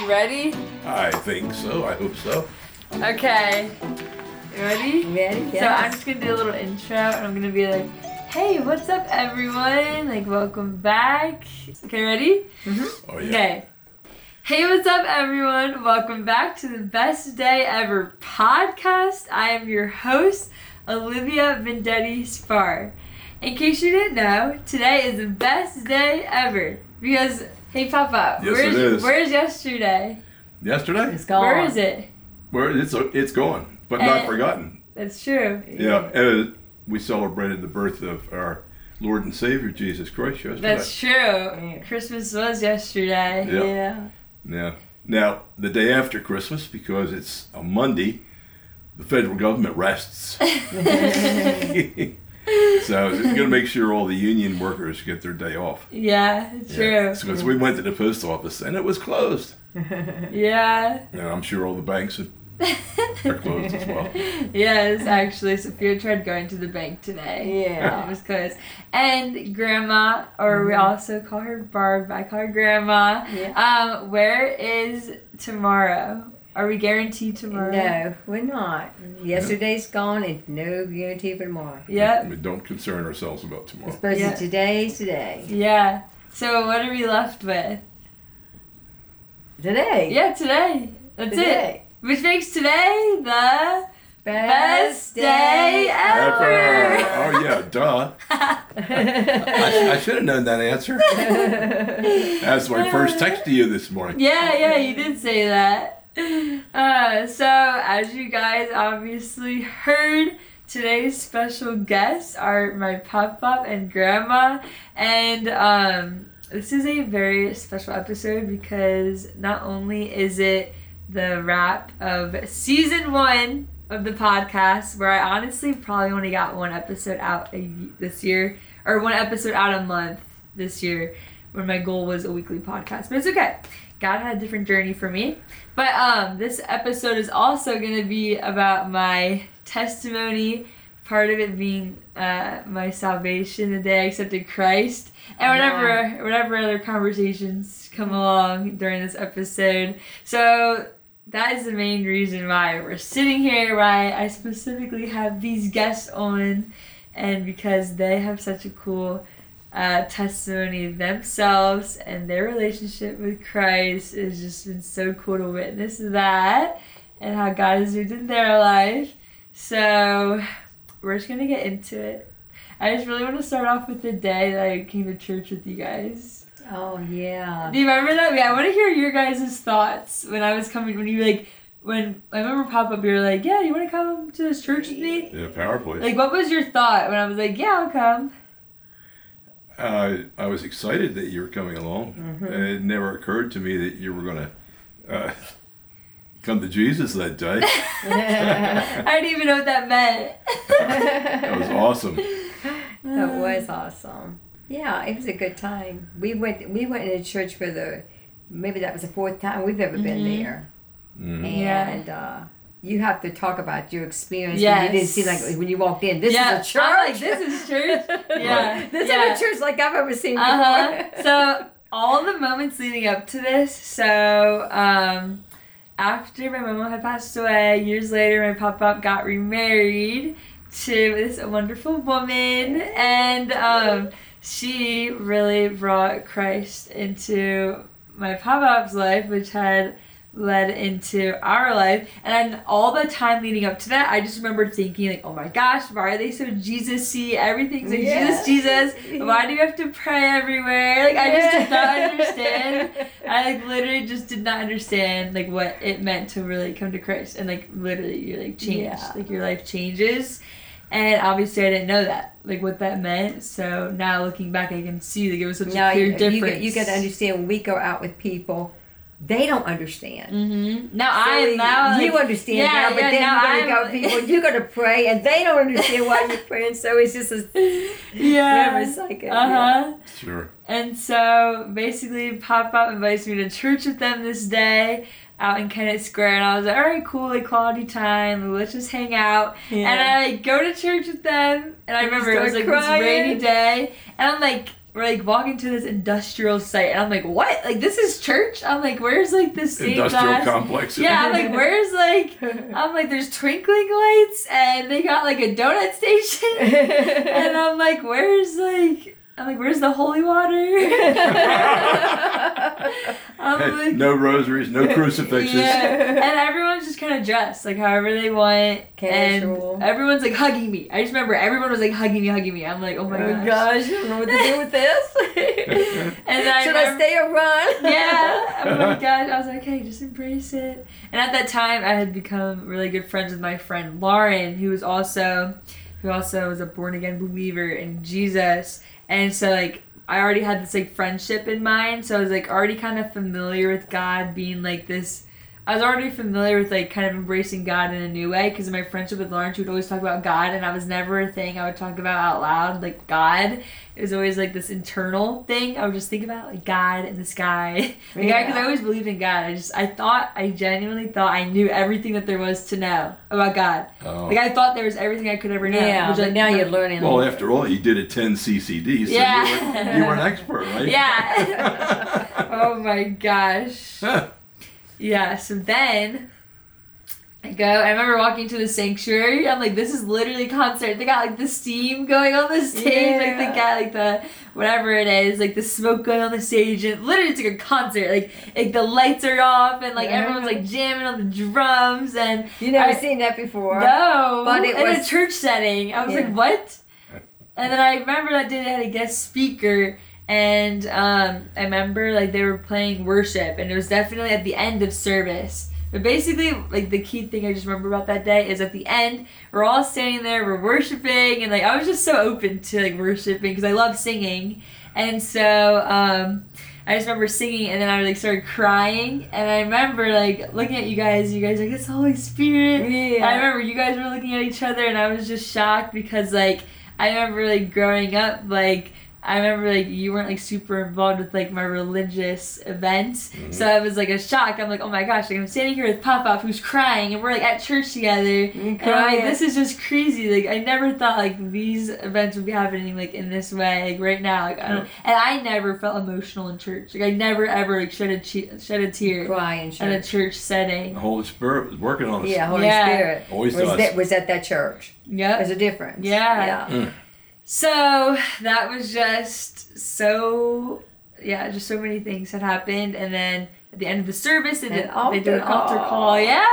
You ready? I think so. I hope so. Okay. You ready? Ready, yes. So I'm just going to do a little intro, and I'm going to be like, hey, what's up, everyone? Like, welcome back. Okay, ready? Mm-hmm. Oh, yeah. Okay. Hey, what's up, everyone? Welcome back to the Best Day Ever podcast. I am your host, Olivia Vendetti-Spar. In case you didn't know, today is the best day ever. Because, hey, Papa, yes, where's yesterday? Yesterday? It's gone. Where is it? It's gone, but not forgotten. That's true. Yeah, and we celebrated the birth of our Lord and Savior, Jesus Christ, yesterday. That's true. Yeah. Christmas was yesterday. Yeah. Yeah. Yeah. Now, the day after Christmas, because it's a Monday, the federal government rests. So it's going to make sure all the union workers get their day off. Yeah, true. Because we went to the post office and it was closed. Yeah. And I'm sure all the banks are closed as well. Yes, actually, Sophia tried going to the bank today. Yeah. It was closed. And Grandma, or we also call her Barb, I call her Grandma. Yeah. Where is tomorrow? Are we guaranteed tomorrow? No, we're not. Yesterday's gone and no guarantee for tomorrow. Yeah. We don't concern ourselves about tomorrow. It's supposed to be today's today. Yeah. So what are we left with? Today. Yeah, today. That's today. It. Which makes today the best day ever. Oh, yeah, duh. I should have known that answer. That's my first text to you this morning. Yeah, you did say that. So, as you guys obviously heard, today's special guests are my pop-pop and grandma. And this is a very special episode because not only is it the wrap of season 1 of the podcast, where I honestly probably only got one episode out this year, or one episode out a month this year, when my goal was a weekly podcast. But it's okay. God had a different journey for me. But this episode is also going to be about my testimony, part of it being my salvation, the day I accepted Christ, and whatever other conversations come along during this episode. So that is the main reason why we're sitting here, why I specifically have these guests on, and because they have such a cool testimony themselves, and their relationship with Christ has just been so cool to witness that, and how God has moved in their life. So we're just going to get into it. I just really want to start off with the day that I came to church with you guys. Oh, yeah. Do you remember that? Yeah, I want to hear your guys' thoughts when I was coming, when you were like, when I remember Pop-Up, you were like, yeah, you want to come to this church with me? Yeah, power place. Like, what was your thought when I was like, yeah, I'll come? I was excited that you were coming along. Mm-hmm. It never occurred to me that you were going to come to Jesus that day. I didn't even know what that meant. That was awesome. That was awesome. Yeah, it was a good time. We went into church for maybe that was the fourth time we've ever been there. Mm-hmm. And you have to talk about your experience. Yes. And you didn't seem like when you walked in, this is a church. I'm like, this is church. Yeah. This is a church like I've ever seen before. So all the moments leading up to this, so after my mama had passed away, years later, my pop-up got remarried to this wonderful woman, and she really brought Christ into my pop-up's life, which had led into our life. And then all the time leading up to that, I just remember thinking, like, oh my gosh, why are they so Jesus-y? Everything's like Jesus. Why do you have to pray everywhere? Like, I just did not understand. I like literally just did not understand like what it meant to really come to Christ, and like literally you're like changed, like your life changes. And obviously I didn't know that, like what that meant. So now looking back, I can see like it was such a clear difference. You get to understand when we go out with people, they don't understand. Mm-hmm. Now you understand now, but then you're going to go, people, you're going to pray, and they don't understand why you're praying. So it's just it's like a, sure. And so basically, Pop-Up invites me to church with them this day out in Kennett Square, and I was like, all right, cool, like quality time, let's just hang out. Yeah. And I like go to church with them, and I remember it was like this rainy day, and I'm like, we're like walking to this industrial site, and I'm like, what? Like, this is church? I'm like, where's like this state industrial complex? Yeah, I'm like, where's like, I'm like, there's twinkling lights, and they got like a donut station, and I'm like, where's like, I'm like, where's the holy water? I'm like, no rosaries, no crucifixes. Yeah. And everyone's just kind of dressed like however they want. Casual. And everyone's like hugging me. I just remember everyone was like hugging me. I'm like, oh my gosh, I don't know what to do with this. And then Should I stay or run? Yeah. Oh my gosh. I was like, okay, just embrace it. And at that time, I had become really good friends with my friend Lauren, who also was a born again believer in Jesus. And so, like, I already had this, like, friendship in mind. So I was, like, already kind of familiar with God being, like, this. I was already familiar with, like, kind of embracing God in a new way. Because in my friendship with Lauren, she would always talk about God. And I was never a thing I would talk about out loud, like, God. It was always, like, this internal thing. I would just think about, like, God in the sky. Because I always believed in God. I genuinely thought I knew everything that there was to know about God. Oh. Like, I thought there was everything I could ever know. Yeah, which, like, now you're learning. Well, after all, you did attend CCD, so you were an expert, right? Yeah. Oh, my gosh. Yeah, so then I remember walking to the sanctuary. I'm like, this is literally a concert. They got like the steam going on the stage. Yeah. Like they got like the whatever it is, like the smoke going on the stage. And literally it's like a concert. Like the lights are off and like everyone's like jamming on the drums. And you never seen that before. No. But it was in a church setting. I was like, what? And then I remember that day they had a guest speaker. And I remember like they were playing worship, and it was definitely at the end of service. But basically, like the key thing I just remember about that day is at the end, we're all standing there, we're worshiping, and like I was just so open to like worshiping because I love singing. And so I just remember singing, and then I like started crying, and I remember like looking at you guys were like, it's the Holy Spirit. Yeah. And I remember you guys were looking at each other, and I was just shocked because like I remember like growing up like. I remember, like, you weren't, like, super involved with, like, my religious events. Mm-hmm. So I was, like, a shock. I'm like, oh, my gosh, like, I'm standing here with Pop-Pop, who's crying, and we're, like, at church together. And I'm like, this is just crazy. Like, I never thought, like, these events would be happening, like, in this way, like, right now. Like, I don't, and I never felt emotional in church. Like, I never, ever, like, shed a tear in a church setting. The Holy Spirit was working on us. Yeah, Holy Spirit. Always does. Was at that church. Yeah. There's a difference. Yeah. Mm. So that was just so many things had happened. And then at the end of the service, they did an altar call. Yeah.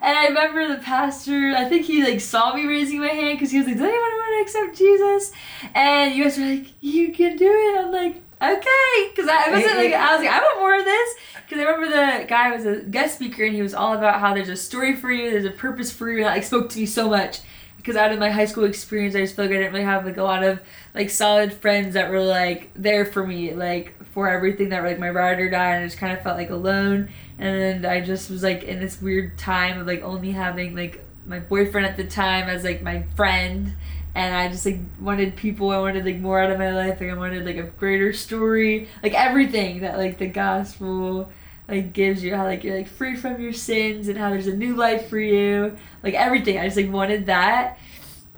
And I remember the pastor, I think he like saw me raising my hand because he was like, does anyone want to accept Jesus? And you guys were like, you can do it. I'm like, okay. Because I was like, I want more of this. Because I remember the guy was a guest speaker and he was all about how there's a story for you, there's a purpose for you. And that like spoke to me so much. Because out of my high school experience, I just feel like I didn't really have, like, a lot of, like, solid friends that were, like, there for me, like, for everything that were, like, my ride or die, and I just kind of felt, like, alone, and I just was, like, in this weird time of, like, only having, like, my boyfriend at the time as, like, my friend, and I just, like, wanted people, I wanted, like, more out of my life, like, I wanted, like, a greater story, like, everything that, like, the gospel... like gives you how like you're like free from your sins and how there's a new life for you, like everything. I just like wanted that,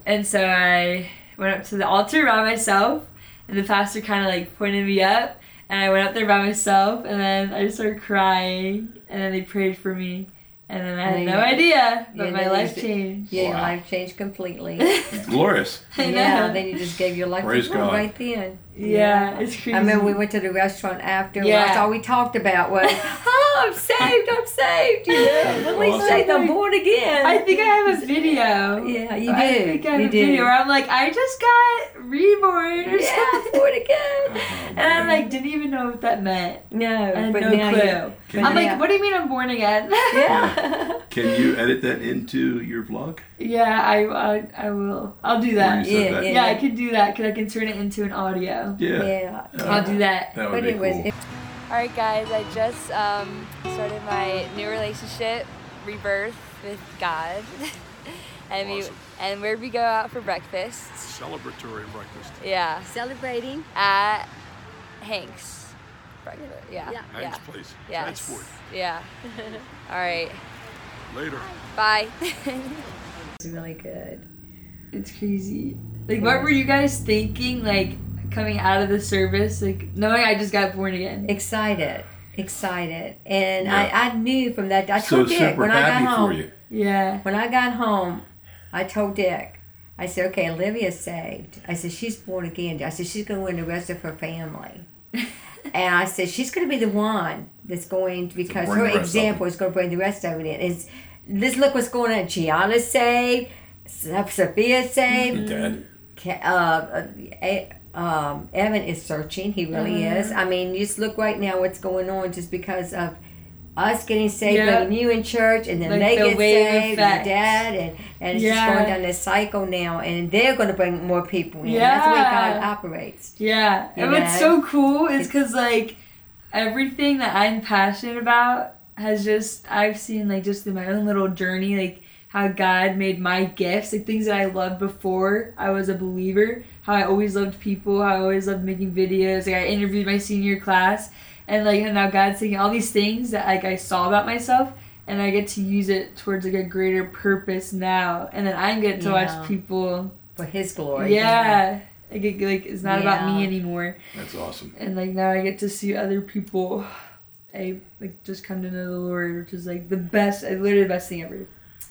and so I went up to the altar by myself, and the pastor kind of like pointed me up, and I went up there by myself, and then I just started crying, and then they prayed for me, and then I had no idea, but my life changed. Yeah, wow. Your life changed completely. It's glorious. I know. Yeah, then you just gave your life to God right then. Yeah, it's crazy. I remember we went to the restaurant after. Yeah. That's all we talked about was, oh, I'm saved. Yeah. At least say I'm born again. I think I have a video. Yeah, you do. I think I have a video where I'm like, I just got reborn or something. Born again. Oh, and I like didn't even know what that meant. No, I had no clue. I'm like, what do you mean I'm born again? Yeah. Can you edit that into your vlog? Yeah, I will. I'll do that. Yeah. Yeah, I can do that because I can turn it into an audio. Yeah. I'll do that. That would be cool. Alright guys, I just started my new relationship, Rebirth, with God. And awesome. Where we go out for breakfast. Celebratory breakfast. Yeah. Celebrating. At Hank's breakfast. Yeah. Hank's place. Yeah. Transport. Yeah. Alright. Later. Bye. It's really good. It's crazy. Like what were you guys thinking? Like coming out of the service, like knowing I just got born again. Excited. And yeah. I knew from that. I told Dick when I got home. You. Yeah. When I got home, I told Dick, I said, okay, Olivia's saved. I said, she's born again. I said, she's going to win the rest of her family. And I said, she's going to be the one that's going to, because her example is going to bring the rest of it in. It's, let's look what's going on. Gianna's saved. Sophia's saved. Dad. Evan is searching. He really is. I mean, just look right now what's going on just because of us getting saved, and you in church, and then like they get saved, and Dad, and it's just going down this cycle now, and they're going to bring more people in. Yeah. That's the way God operates. Yeah. You and know? What's so cool is because, like, everything that I'm passionate about has just, I've seen, like, just in my own little journey, like, how God made my gifts, like things that I loved before I was a believer, how I always loved people, how I always loved making videos, like I interviewed my senior class, and like and now God's taking all these things that like I saw about myself, and I get to use it towards like a greater purpose now, and then I get to watch people for His glory. Yeah, I get, like it's not about me anymore. That's awesome. And like now I get to see other people, I like just come to know the Lord, which is like the best, literally the best thing ever.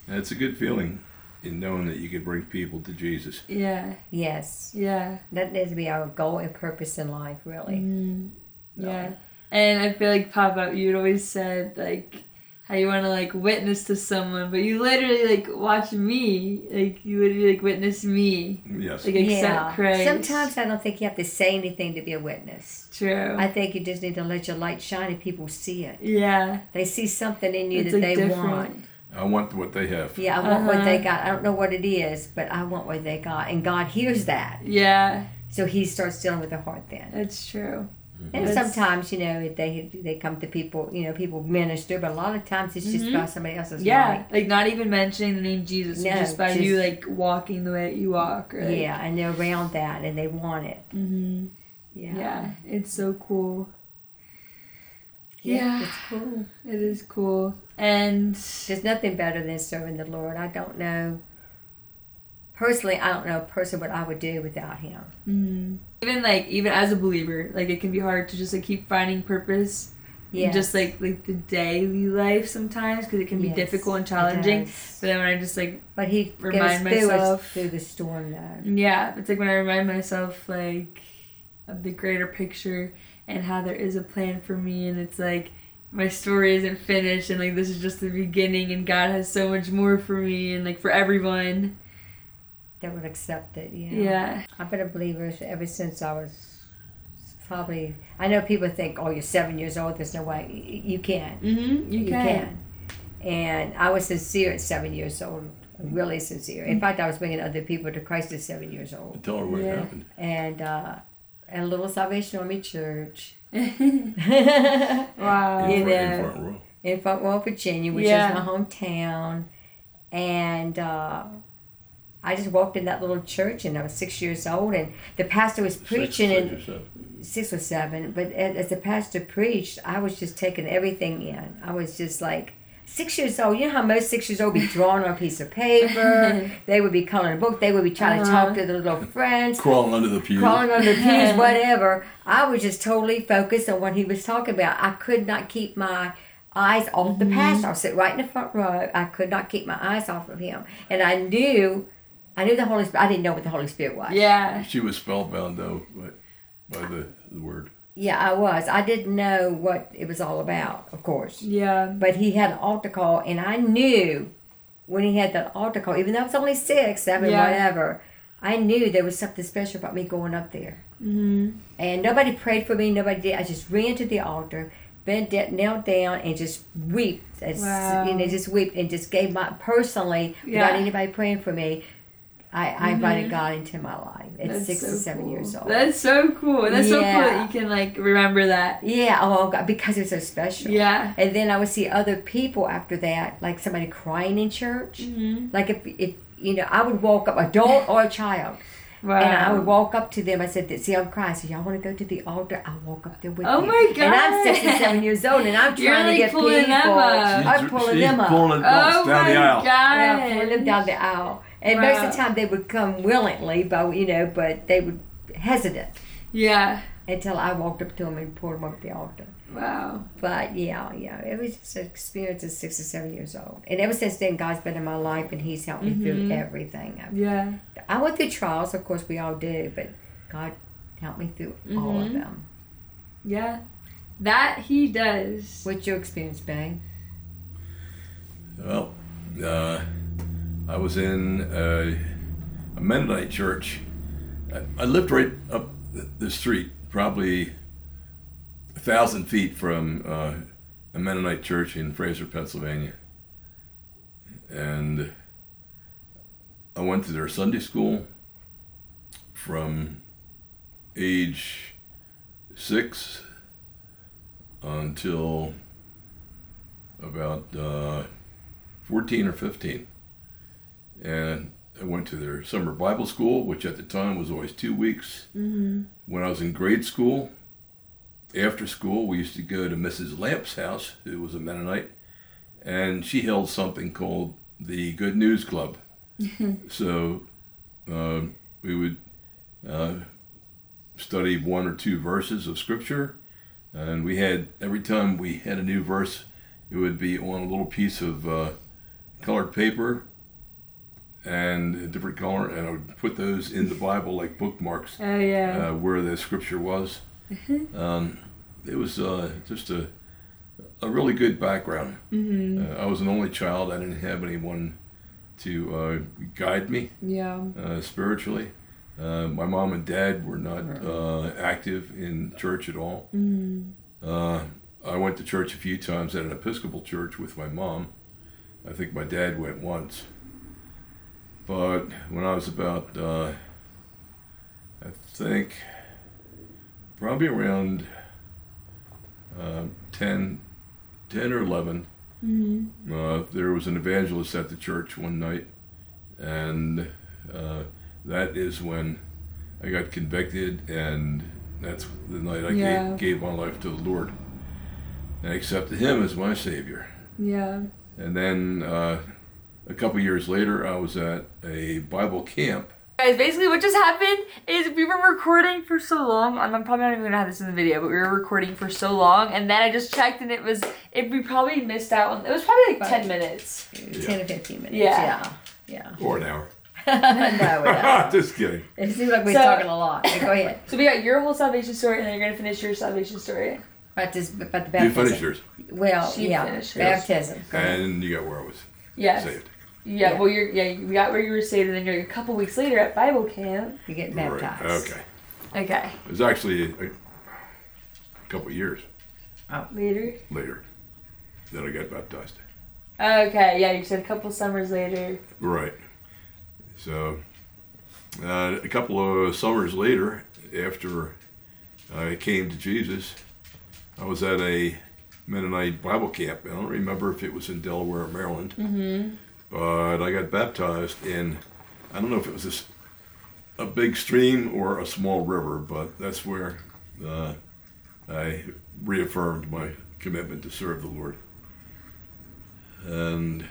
And it's a good feeling in knowing that you can bring people to Jesus. Yeah. Yes. Yeah. That needs to be our goal and purpose in life, really. Mm-hmm. Yeah. And I feel like, Papa, you had always said, like, how you want to, like, witness to someone, but you literally, like, watch me. Like, you literally, like, witness me. Yes. Like, accept Christ. Sometimes I don't think you have to say anything to be a witness. True. I think you just need to let your light shine and people see it. Yeah. They see something in you it's that like they different. Want. I want what they have. Yeah, I want what they got. I don't know what it is, but I want what they got. And God hears that. Yeah. So He starts dealing with the heart then. That's true. Mm-hmm. And sometimes, you know, they come to people, you know, people minister, but a lot of times it's just by somebody else's mind. Yeah, like not even mentioning the name Jesus, just by you, like, walking the way that you walk. Or, like, yeah, and they're around that, and they want it. Mm-hmm. Yeah. Yeah, it's so cool. Yeah, it's cool. It is cool. And there's nothing better than serving the Lord. I don't know. Personally, I don't know what I would do without Him. Mm-hmm. Even as a believer, like it can be hard to just like keep finding purpose. Yeah. In just like the daily life sometimes because it can be difficult and challenging. But then when I just like He remind myself through the storm though. Yeah, it's like when I remind myself like of the greater picture. And how there is a plan for me, and it's like my story isn't finished, and like this is just the beginning, and God has so much more for me, and like for everyone that would accept it. Yeah. Yeah. I've been a believer ever since I was probably. I know people think, "Oh, you're 7 years old. There's no way you can." Mm-hmm. You can. And I was sincere at 7 years old. Really sincere. In fact, I was bringing other people to Christ at 7 years old. Tell her what happened. And. And a little Salvation Army church. Wow. In Front Royal. In Front Royal, Virginia, which is my hometown. And I just walked in that little church, and I was 6 years old, and the pastor was preaching. 6 or 7. But as the pastor preached, I was just taking everything in. I was just like, 6 years old, you know how most 6 years old would be drawn on a piece of paper, they would be coloring a book, they would be trying to talk to their little friends. Crawling under the pews, whatever. I was just totally focused on what he was talking about. I could not keep my eyes off the pastor. I was sitting right in the front row. I could not keep my eyes off of him. And I knew the Holy Spirit. I didn't know what the Holy Spirit was. Yeah. She was spellbound, though, by the word. Yeah, I was. I didn't know what it was all about, of course. Yeah. But he had an altar call, and I knew when he had that altar call, even though I was only 6, 7, whatever, I knew there was something special about me going up there. Mm-hmm. And nobody prayed for me, nobody did. I just ran to the altar, knelt down, and just wept. Wow. You know, just wept and just gave my, personally, without anybody praying for me, I invited God into my life at That's 6 or 7 cool. years old. That's so cool. That's so cool that you can, like, remember that. Yeah. Oh, God, because it's so special. Yeah. And then I would see other people after that, like somebody crying in church. Mm-hmm. Like, if you know, I would walk up, adult or a child. Wow. And I would walk up to them. I said, see, I'm crying. I said, y'all want to go to the altar? I'll walk up there with you. Oh, my God. And I'm 6 or 7 years old, and I'm trying to get people. You're like pulling them up. I'm pulling them up. Pulling down the aisle. Oh, my God. Pulling them down the aisle. And most of the time they would come willingly, but they would hesitant. Yeah. Until I walked up to him and pulled him up the altar. Wow. But yeah. It was just an experience at 6 or 7 years old. And ever since then, God's been in my life and he's helped me through everything. I went through trials, of course we all do, but God helped me through all of them. Yeah. That he does. What's your experience been? Well, I was in a Mennonite church. I lived right up the street, probably 1,000 feet from a Mennonite church in Fraser, Pennsylvania. And I went to their Sunday school from age 6 until about 14 or 15. And I went to their summer Bible school, which at the time was always 2 weeks. Mm-hmm. When I was in grade school, after school, we used to go to Mrs. Lamp's house, who was a Mennonite, and she held something called the Good News Club. So we would study one or two verses of Scripture, and we had, every time we had a new verse, it would be on a little piece of colored paper, and a different color, and I would put those in the Bible like bookmarks. Oh, yeah. Where the Scripture was. It was just a really good background. Mm-hmm. I was an only child. I didn't have anyone to guide me spiritually. My mom and dad were not active in church at all. Mm-hmm. I went to church a few times at an Episcopal church with my mom. I think my dad went once. But when I was about, I think, probably around 10 or 11, there was an evangelist at the church one night, and that is when I got convicted, and that's the night I gave my life to the Lord, and I accepted him as my Savior. Yeah. And then a couple years later, I was at a Bible camp. Guys, basically what just happened is we were recording for so long. I'm probably not even gonna have this in the video, but we were recording for so long, and then I just checked, and we probably missed out on, it was probably like 10 minutes. 10 or 15 minutes, yeah. Or an hour. No, just kidding. It seems like we're talking a lot. Like, go ahead. So we got your whole salvation story, and then you're gonna finish your salvation story. About the baptism. You finished yours. Well, finished baptism. Yes. And you got where I was saved. Yeah, well, you got where you were saved, and then you're a couple weeks later at Bible camp. You get baptized. Right. Okay. It was actually a couple years. Oh. Later. Then I got baptized. Okay, yeah, you said a couple summers later. Right. So, a couple of summers later, after I came to Jesus, I was at a Mennonite Bible camp. I don't remember if it was in Delaware or Maryland. Mm-hmm. But I got baptized in, I don't know if it was a big stream or a small river, but that's where I reaffirmed my commitment to serve the Lord. And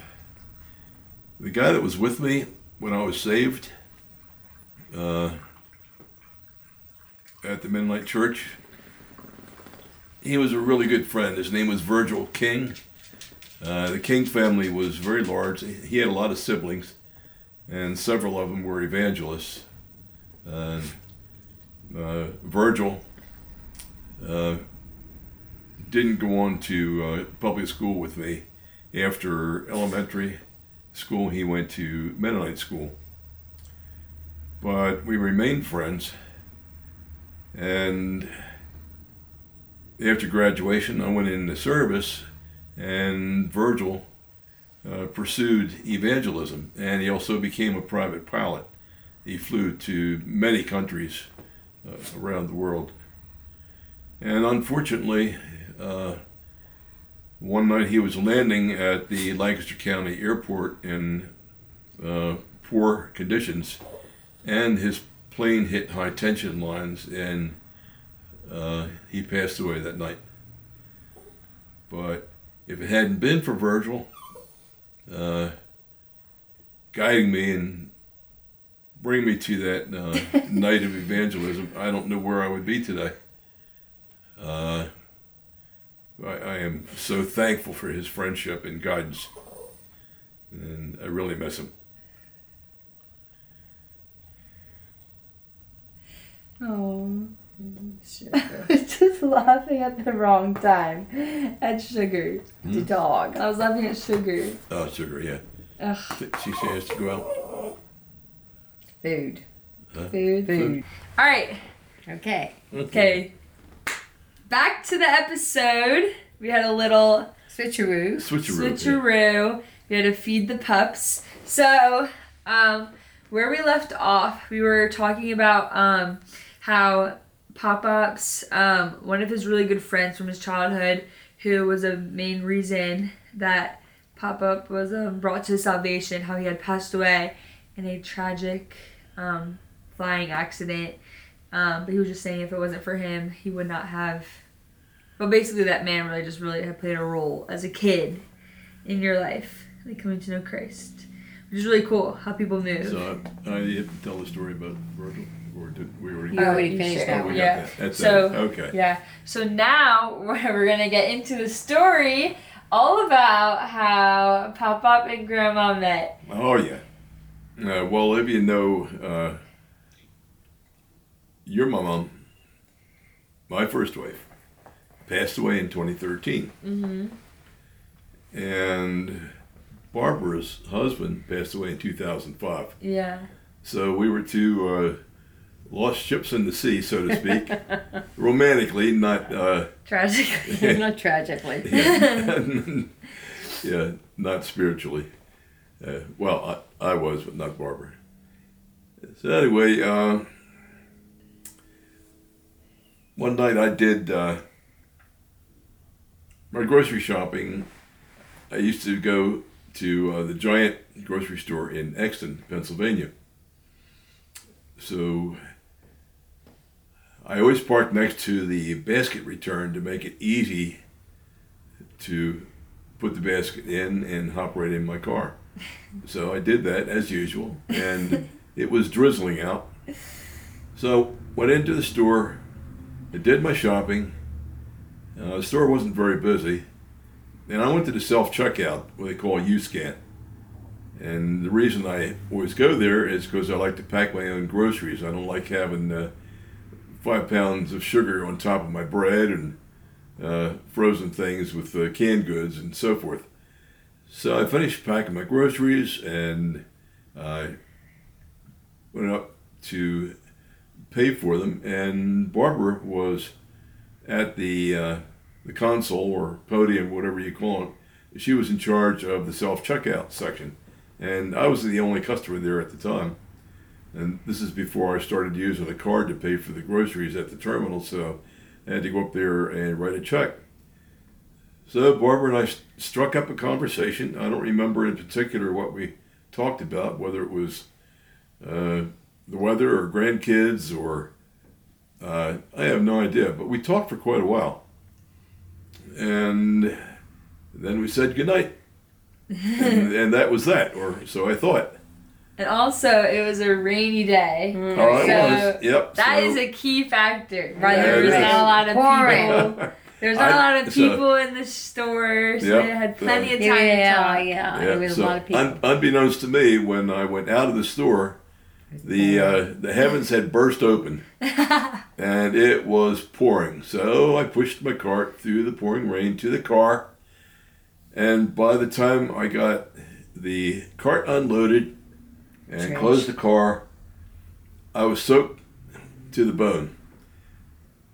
the guy that was with me when I was saved at the Mennonite Church, he was a really good friend. His name was Virgil King. The King family was very large. He had a lot of siblings, and several of them were evangelists. Virgil didn't go on to public school with me. After elementary school, he went to Mennonite school. But we remained friends, and after graduation, I went into service. And Virgil pursued evangelism, and he also became a private pilot. He flew to many countries around the world. And unfortunately, one night he was landing at the Lancaster County Airport in poor conditions, and his plane hit high tension lines, and he passed away that night. But if it hadn't been for Virgil guiding me and bring me to that night of evangelism, I don't know where I would be today. I am so thankful for his friendship and guidance, and I really miss him. Oh, I was just laughing at the wrong time, at Sugar, the dog. I was laughing at Sugar. Oh, Sugar, yeah. Ugh. She has to go out. Food. Huh? Food. All right. Okay. Back to the episode. We had a little switcheroo. Yeah. We had to feed the pups. So, where we left off, we were talking about how Pop-Ups, one of his really good friends from his childhood, who was a main reason that Pop-Up was brought to salvation, how he had passed away in a tragic flying accident. But he was just saying if it wasn't for him, he would not have... Well, basically that man really had played a role as a kid in your life, like coming to know Christ. Which is really cool, how people move. So I didn't tell the story about Virgil, or did we already... We finished that one. Yeah. Okay. Yeah. So now we're going to get into the story all about how Pop-Up and Grandma met. Oh, yeah. Well, if you know... Your mom, my first wife, passed away in 2013. Mm-hmm. And Barbara's husband passed away in 2005. Yeah. So we were two lost ships in the sea, so to speak. Romantically, not... Tragically. Not tragically. Yeah, not spiritually. Well, I was, but not Barbara. So anyway... One night I did my grocery shopping. I used to go to the Giant grocery store in Exton, Pennsylvania. So I always parked next to the basket return to make it easy to put the basket in and hop right in my car. So I did that as usual, and it was drizzling out. So went into the store. I did my shopping. The store wasn't very busy. And I went to the self-checkout, what they call U-Scan. And the reason I always go there is because I like to pack my own groceries. I don't like having 5 pounds of sugar on top of my bread and frozen things with canned goods and so forth. So I finished packing my groceries and I went up to pay for them, and Barbara was at the console or podium, whatever you call it. She was in charge of the self-checkout section, and I was the only customer there at the time. And this is before I started using a card to pay for the groceries at the terminal, so I had to go up there and write a check. So Barbara and I struck up a conversation. I don't remember in particular what we talked about, whether it was the weather or grandkids or I have no idea, but we talked for quite a while, and then we said goodnight, and that was that, or so I thought. And also it was a rainy day. Oh, so it was. Yep. That is a key factor, right? Yeah, there was not a lot of people. There was not a lot of people in the store, so they had plenty of time to talk. Yeah, there was a lot of people. Unbeknownst to me, when I went out of the store, the heavens had burst open, and it was pouring. So I pushed my cart through the pouring rain to the car, and by the time I got the cart unloaded and closed the car, I was soaked to the bone.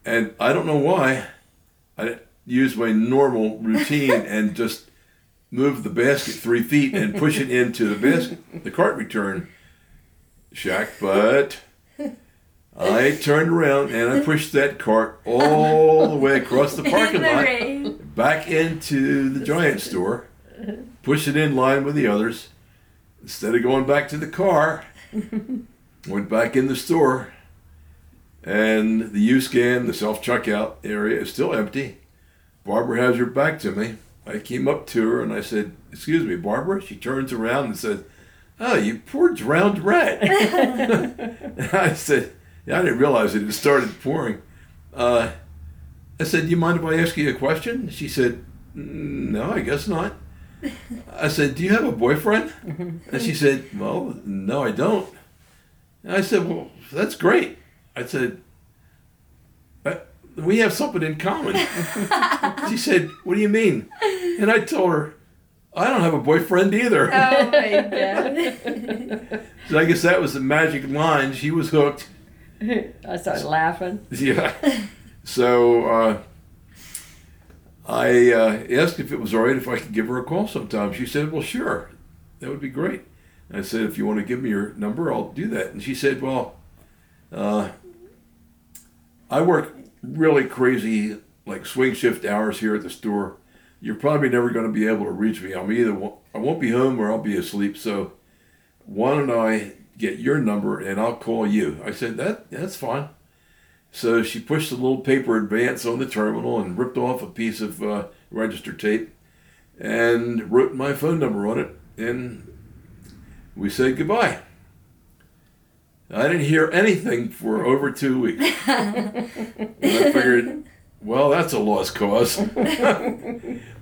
And I don't know why. I used my normal routine and just moved the basket 3 feet and push it into the cart return shack, but I turned around and I pushed that cart all the way across the parking lot back into the Giant store, pushed it in line with the others. Instead of going back to the car, went back in the store, and the U-Scan, the self-checkout area, is still empty. Barbara has her back to me. I came up to her and I said, "Excuse me, Barbara." She turns around and says, oh, you poor drowned rat. And I said, I didn't realize it. It started pouring. I said, do you mind if I ask you a question? She said, no, I guess not. I said, do you have a boyfriend? And she said, well, no, I don't. And I said, well, that's great. I said, we have something in common. She said, what do you mean? And I told her, I don't have a boyfriend either. Oh, my God. So I guess that was the magic line. She was hooked. I started laughing. Yeah. So I asked if it was all right if I could give her a call sometime. She said, well, sure. That would be great. And I said, if you want to give me your number, I'll do that. And she said, well, I work really crazy, like swing shift hours here at the store. You're probably never going to be able to reach me. I won't be home or I'll be asleep. So why don't I get your number and I'll call you? I said, that's fine. So she pushed a little paper advance on the terminal and ripped off a piece of register tape and wrote my phone number on it. And we said goodbye. I didn't hear anything for over 2 weeks. And I figured, well, that's a lost cause.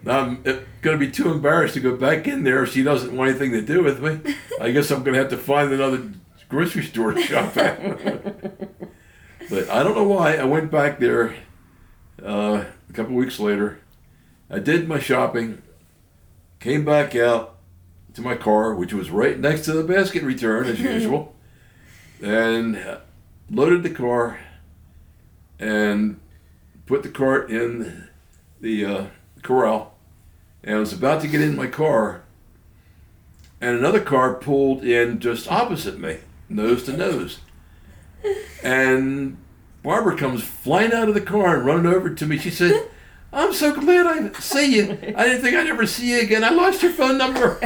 I'm going to be too embarrassed to go back in there if she doesn't want anything to do with me. I guess I'm going to have to find another grocery store to shop at. But I don't know why I went back there a couple weeks later. I did my shopping, came back out to my car, which was right next to the basket return, as usual, and loaded the car and put the cart in the corral, and I was about to get in my car, and another car pulled in just opposite me, nose to nose. And Barbara comes flying out of the car and running over to me. She said, I'm so glad I see you. I didn't think I'd ever see you again. I lost your phone number.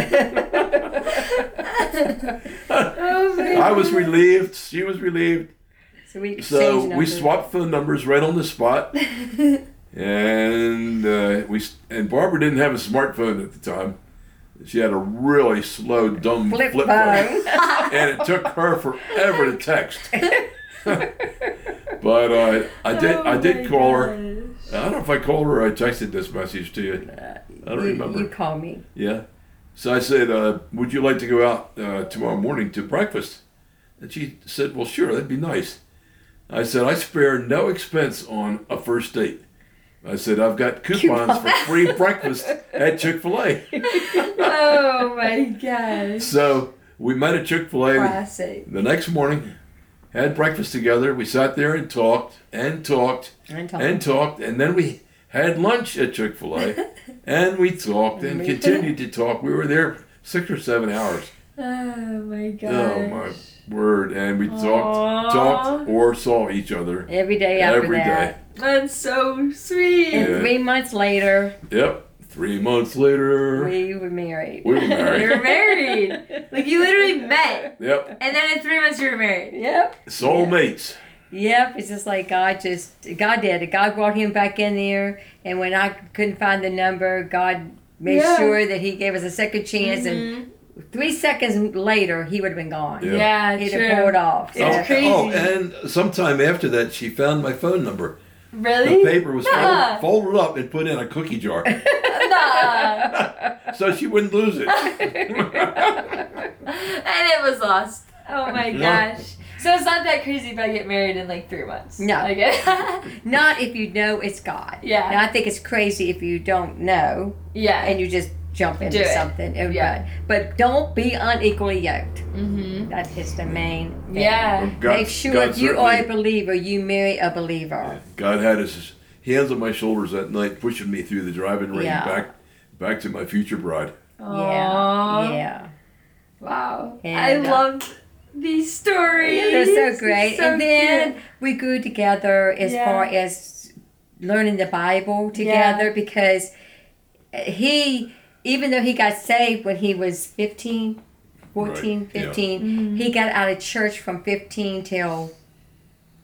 I was relieved. She was relieved. So we swapped phone numbers right on the spot. And Barbara didn't have a smartphone at the time. She had a really slow, dumb flip phone. And it took her forever to text. But I did call her. I don't know if I called her or I texted this message to you. I don't remember. You call me. Yeah. So I said, would you like to go out tomorrow morning to breakfast? And she said, well, sure, that'd be nice. I said, I spare no expense on a first date. I said, I've got coupons for free breakfast at Chick-fil-A. Oh, my gosh. So we met at Chick-fil-A the next morning, had breakfast together. We sat there and talked. And then we had lunch at Chick-fil-A, and we talked and continued to talk. We were there 6 or 7 hours. Oh, my gosh. Oh, my word. And we talked or saw each other. Every day after that. That's so sweet. And 3 months later. Yep. 3 months later. We were married. You were married. Like, you literally met. Yep. And then in 3 months you were married. Yep. Soulmates. Yep. It's just like God did it. God brought him back in there. And when I couldn't find the number, God made sure that he gave us a second chance. Mm-hmm. And 3 seconds later, he would have been gone. Yep. Yeah, he'd have pulled off. It's crazy. Oh, and sometime after that, she found my phone number. Really? The paper was folded up and put in a cookie jar. So she wouldn't lose it. And it was lost. Oh my gosh. So it's not that crazy if I get married in like 3 months. No. Okay. Not if you know it's God. Yeah. And I think it's crazy if you don't know. Yeah. And you just jump into something. Yeah. But don't be unequally yoked. Mm-hmm. That is the main thing. Yeah. God, make sure if you are a believer, you marry a believer. God had his hands on my shoulders that night, pushing me through the driving rain back to my future bride. Aww. Yeah. Wow. And I love these stories. They're so great. So and then we grew together as far as learning the Bible together because he... Even though he got saved when he was 15, right. 15, he got out of church from 15 till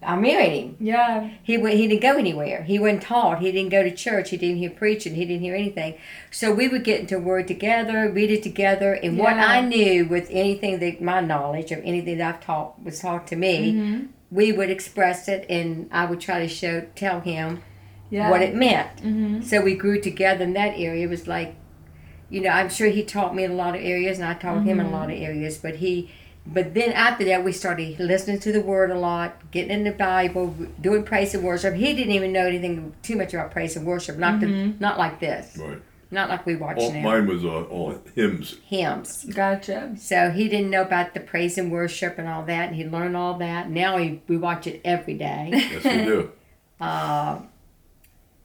I married him. Yeah. He didn't go anywhere. He wasn't taught. He didn't go to church. He didn't hear preaching. He didn't hear anything. So we would get into Word together, read it together. And what I knew with anything that my knowledge of anything that I've taught was taught to me, we would express it, and I would try to tell him what it meant. So we grew together in that area. It was like, you know, I'm sure he taught me in a lot of areas, and I taught him in a lot of areas, but he... But then after that, we started listening to the Word a lot, getting in the Bible, doing praise and worship. He didn't even know anything too much about praise and worship, not like this. Right. Not like we watch now. Mine was all hymns. Hymns. Gotcha. So he didn't know about the praise and worship and all that, and he learned all that. Now we watch it every day. Yes, we do.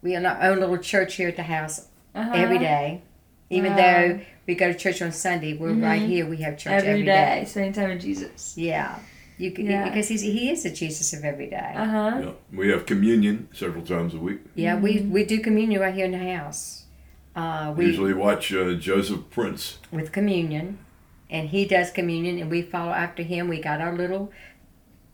We have our own little church here at the house every day. Even though we go to church on Sunday, we're right here. We have church every day. Same time with Jesus. Yeah, because he is the Jesus of every day. Yeah. We have communion several times a week. Yeah, we do communion right here in the house. We usually watch Joseph Prince with communion, and he does communion, and we follow after him. We got our little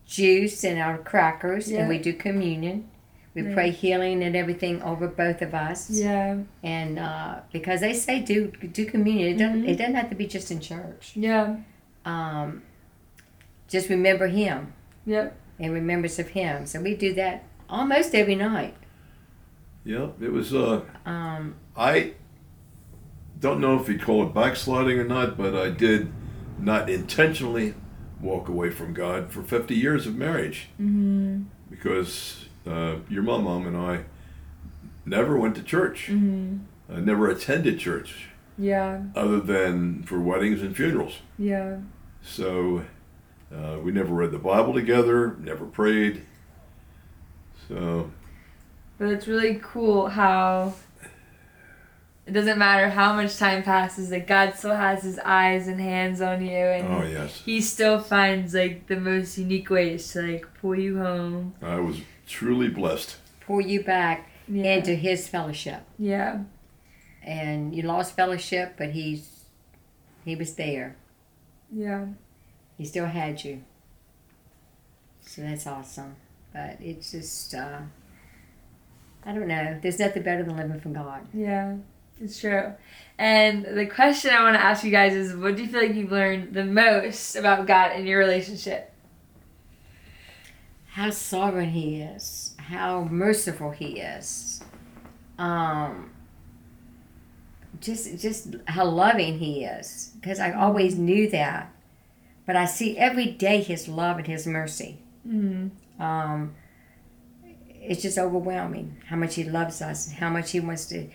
juice and our crackers, and we do communion. We pray healing and everything over both of us. Yeah. And because they say do communion, it doesn't have to be just in church. Yeah. Just remember him. Yep. In remembrance of him. So we do that almost every night. Yeah, it was I don't know if you'd call it backsliding or not, but I did not intentionally walk away from God for 50 years of marriage. Because your mom and I never went to church. I never attended church. Yeah. Other than for weddings and funerals. Yeah. So we never read the Bible together, never prayed. So. But it's really cool how it doesn't matter how much time passes, like God still has his eyes and hands on you, and he still finds like the most unique ways to like pull you home. I was truly blessed. Pull you back into his fellowship. Yeah. And you lost fellowship, but he was there. Yeah. He still had you. So that's awesome. But it's just, I don't know. There's nothing better than living for God. Yeah, it's true. And the question I want to ask you guys is, what do you feel like you've learned the most about God in your relationship? How sovereign he is, how merciful he is, just how loving he is, because I always knew that, but I see every day his love and his mercy. It's just overwhelming how much he loves us and how much he wants to.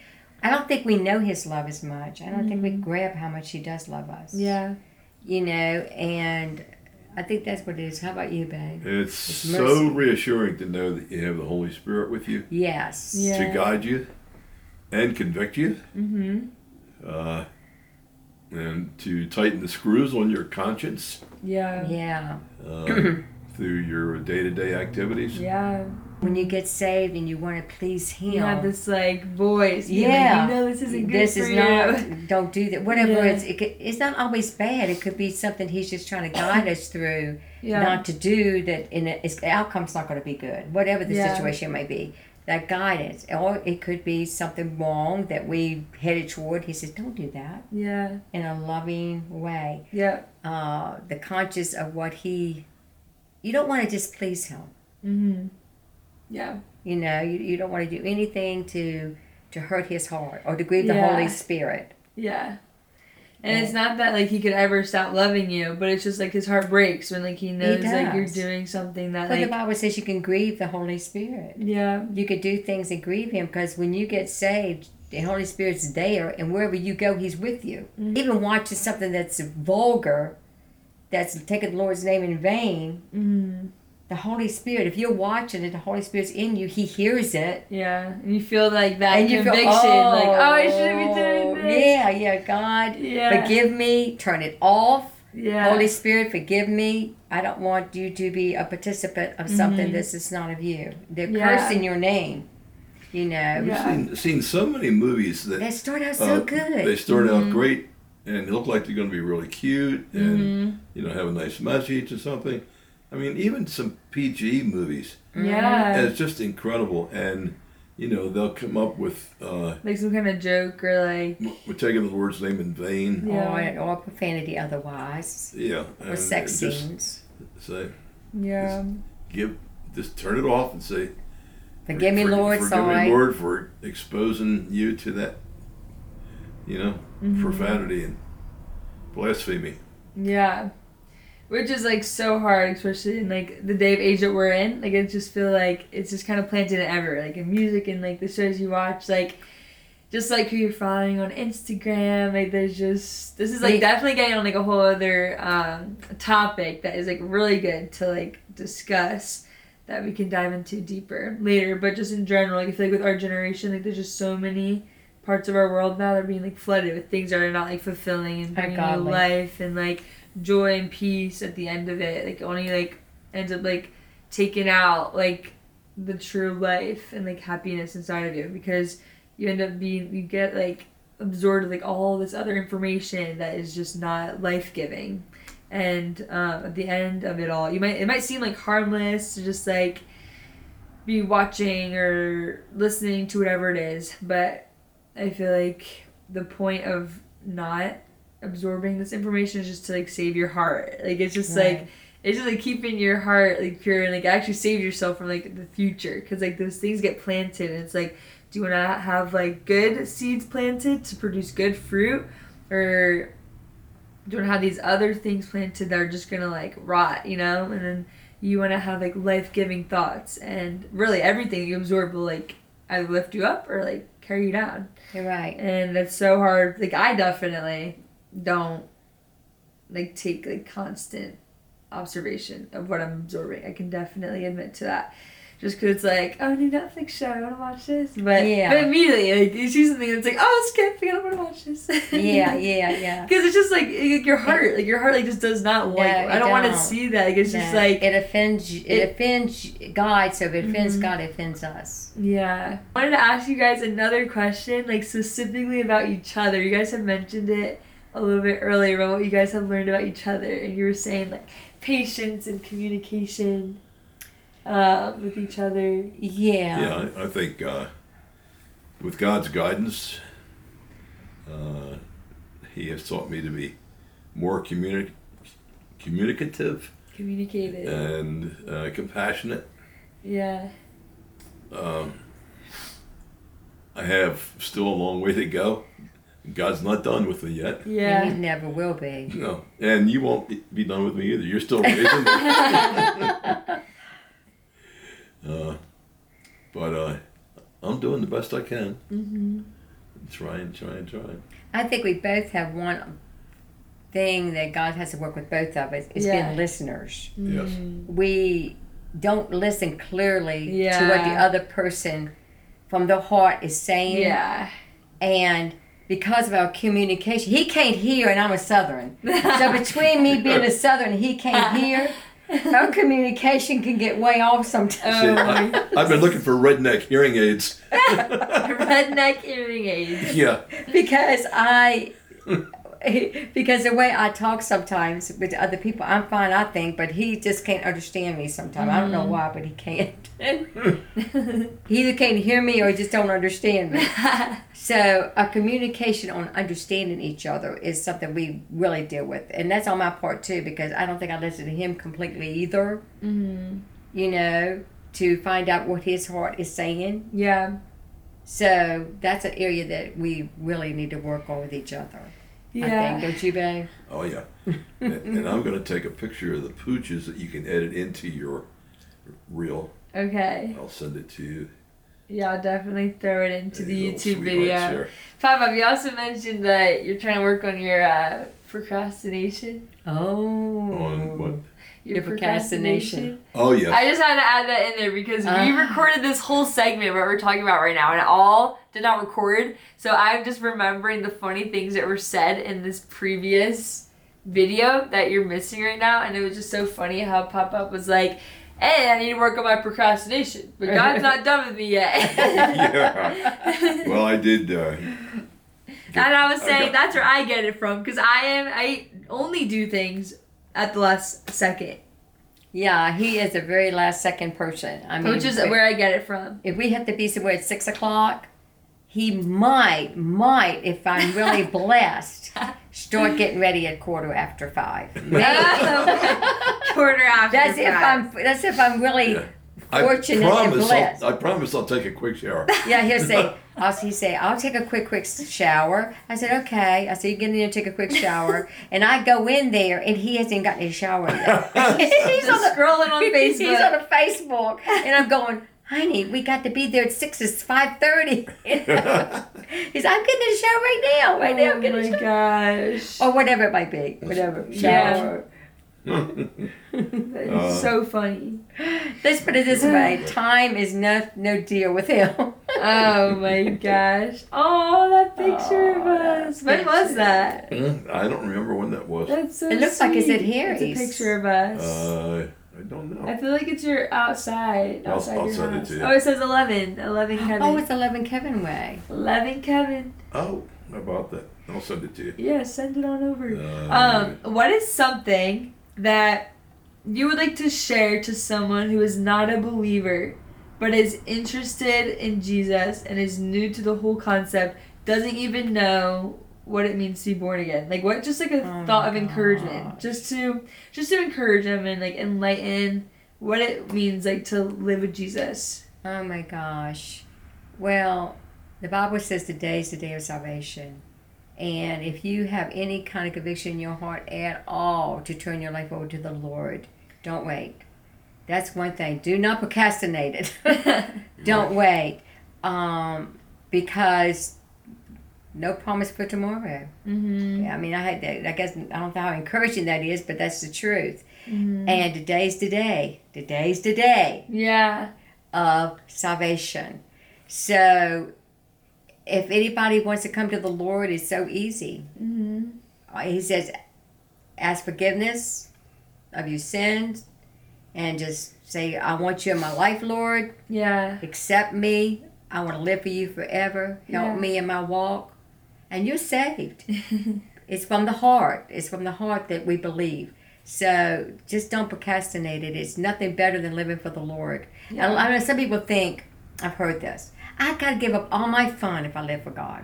I don't think we know his love as much. I don't think we grab how much he does love us. Yeah, you know, and I think that's what it is. How about you, babe? It's so reassuring to know that you have the Holy Spirit with you. Yes. Yeah. To guide you and convict you. And to tighten the screws on your conscience. Yeah. Yeah. Through your day-to-day activities. Yeah. When you get saved and you want to please him. You have this like voice. Yeah. Like, you know this isn't good this for you. This is not, don't do that. Whatever it's not always bad. It could be something he's just trying to guide us through not to do that. And the outcome's not going to be good. Whatever the situation may be. That guidance. Or it could be something wrong that we headed toward. He says, don't do that. Yeah. In a loving way. Yeah. The conscious of what he... You don't want to displease him. Mm-hmm. Yeah. You know, you don't want to do anything to hurt his heart or to grieve the Holy Spirit. Yeah. And it's not that, like, he could ever stop loving you, but it's just, like, his heart breaks when, like, he knows, like, you're doing something that, like... But the Bible says you can grieve the Holy Spirit. Yeah. You could do things that grieve him, because when you get saved, the Holy Spirit's there, and wherever you go, he's with you. Mm-hmm. Even watching something that's vulgar, that's taking the Lord's name in vain... Mm-hmm. The Holy Spirit, if you're watching it, the Holy Spirit's in you. He hears it. Yeah. And you feel like that and conviction. You feel, I shouldn't be doing this. Yeah, God, forgive me. Turn it off. Yeah. Holy Spirit, forgive me. I don't want you to be a participant of something that's not of you. They're cursing your name, you know. Yeah. I've seen so many movies that... They start out so good. They start out great, and they look like they're going to be really cute, and, you know, have a nice message or something. I mean, even some PG movies. Yeah. And it's just incredible. And, you know, they'll come up with... like some kind of joke or like... We're taking the Lord's name in vain. Yeah. Or profanity otherwise. Yeah. Or sex scenes. Say, yeah. Just turn it off and say... Forgive me, Lord, forgive me, Lord, for exposing you to that, you know, profanity and blasphemy. Yeah. Which is, like, so hard, especially in, like, the day of age that we're in. Like, I just feel like it's just kind of planted in everywhere. Like, in music and, like, the shows you watch. Like, just, like, who you're following on Instagram. Like, there's just... This is, like, definitely getting on, like, a whole other topic that is, like, really good to, like, discuss that we can dive into deeper later. But just in general, like, I feel like with our generation, like, there's just so many parts of our world now that are being, like, flooded with things that are not, like, fulfilling and bringing new life and, like... joy and peace at the end of it, like, only, like, ends up, like, taking out, like, the true life and, like, happiness inside of you, because you end up being, you get, like, absorbed with, like, all this other information that is just not life-giving. And at the end of it all, it might seem, like, harmless to just, like, be watching or listening to whatever it is, but I feel like the point of not absorbing this information is just to, like, save your heart. Like, it's just, like, it's just, like, keeping your heart, like, pure and, like, actually save yourself from, like, the future. Because, like, those things get planted and it's, like, do you want to have, like, good seeds planted to produce good fruit? Or do you want to have these other things planted that are just going to, like, rot, you know? And then you want to have, like, life-giving thoughts. And really everything you absorb will, like, either lift you up or, like, carry you down. You're right. And that's so hard. Like, I definitely... don't, like, take, like, constant observation of what I'm absorbing. I can definitely admit to that. Just because it's like, oh, new Netflix show, I want to watch this. But immediately, like, you see something that's like, oh, skip, I don't want to watch this. Yeah. Because it's just, like, your heart, like, just does not like, no, I don't want to see that. Like, it's just, like... It offends God, so if it offends God, it offends us. Yeah. I wanted to ask you guys another question, like, specifically about each other. You guys have mentioned it a little bit earlier about what you guys have learned about each other, and you were saying, like, patience and communication with each other. Yeah, I think with God's guidance, He has taught me to be more communicative, and compassionate. Yeah. I have still a long way to go. God's not done with me yet. Yeah. And He never will be. No. And you won't be done with me either. You're still raising me. But I'm doing the best I can. Mm-hmm. Trying. I think we both have one thing that God has to work with both of us. It's being listeners. Mm-hmm. Yes. We don't listen clearly to what the other person from the heart is saying. Yeah. And... because of our communication, he can't hear, and I'm a Southern. So between me being a Southern, he can't hear. Our communication can get way off sometimes. I've been looking for redneck hearing aids. Redneck hearing aids. Yeah. Because the way I talk sometimes with other people, I'm fine, I think, but he just can't understand me sometimes. I don't know why, but he can't. He either can't hear me or he just don't understand me. So our communication on understanding each other is something we really deal with. And that's on my part, too, because I don't think I listen to him completely either, you know, to find out what his heart is saying. Yeah. So that's an area that we really need to work on with each other. Yeah. I think, don't you, babe? Oh, yeah. and I'm going to take a picture of the pooches that you can edit into your reel. Okay. I'll send it to you. Yeah, I'll definitely throw it into the YouTube video. Papa, you also mentioned that you're trying to work on your procrastination. Oh. On what? Your procrastination. Oh, yeah. I just had to add that in there because we recorded this whole segment, what we're talking about right now, and it all did not record. So I'm just remembering the funny things that were said in this previous video that you're missing right now. And it was just so funny how Pop-Up was like, hey, I need to work on my procrastination, but God's not done with me yet. Yeah. Well, I did. And I was saying that's where I get it from, because I only do things at the last second. Yeah, he is a very last second person. I mean, which is where I get it from. If we have to be somewhere at 6 o'clock, he might, if I'm really blessed, start getting ready at 5:15. Maybe. Quarter after that's five. That's if I'm really fortunate and blessed. I promise I'll take a quick shower. Yeah, he'll say, I'll take a quick shower. I said, okay. I said, you get in there and take a quick shower. And I go in there, and he hasn't gotten his shower yet. He's scrolling on Facebook. He's on the Facebook. And I'm going, honey, we got to be there at 6. It's 5:30. You know? He's, I'm getting in the shower right now. I'm getting in the shower. Gosh. Or whatever it might be. Whatever. Shower. Yeah. That is so funny. Let's put it this way. Time is no deal with him. Oh, my gosh. Oh, that picture of us. When was that? I don't remember when that was. That's so It looks sweet. Like it's at Harry's. It's a picture of us. I don't know. I feel like it's your outside. I'll send it to you. Oh, it says 11. 11 Kevin. Oh, it's 11 Kevin Way. 11 Kevin. Oh, how about that? I'll send it to you. Yeah, send it on over. What is something that you would like to share to someone who is not a believer, but is interested in Jesus and is new to the whole concept, doesn't even know what it means to be born again? Like, what? Just like a thought of encouragement, just to encourage them and like enlighten what it means like to live with Jesus. Oh my gosh! Well, the Bible says today is the day of salvation, and if you have any kind of conviction in your heart at all to turn your life over to the Lord, don't wait. That's one thing. Do not procrastinate it. Don't wait, because. No promise for tomorrow. Mm-hmm. Yeah, I mean, I had that. I guess I don't know how encouraging that is, but that's the truth. Mm-hmm. And today's the day. Today's the day. Yeah. Of salvation. So, if anybody wants to come to the Lord, it's so easy. Mm-hmm. He says, ask forgiveness of your sins, and just say, "I want you in my life, Lord. Yeah. Accept me. I want to live for you forever. Help me in my walk." And you're saved. It's from the heart. It's from the heart that we believe. So just don't procrastinate it. It's nothing better than living for the Lord. Yeah. I know some people think, I've heard this, I got to give up all my fun if I live for God.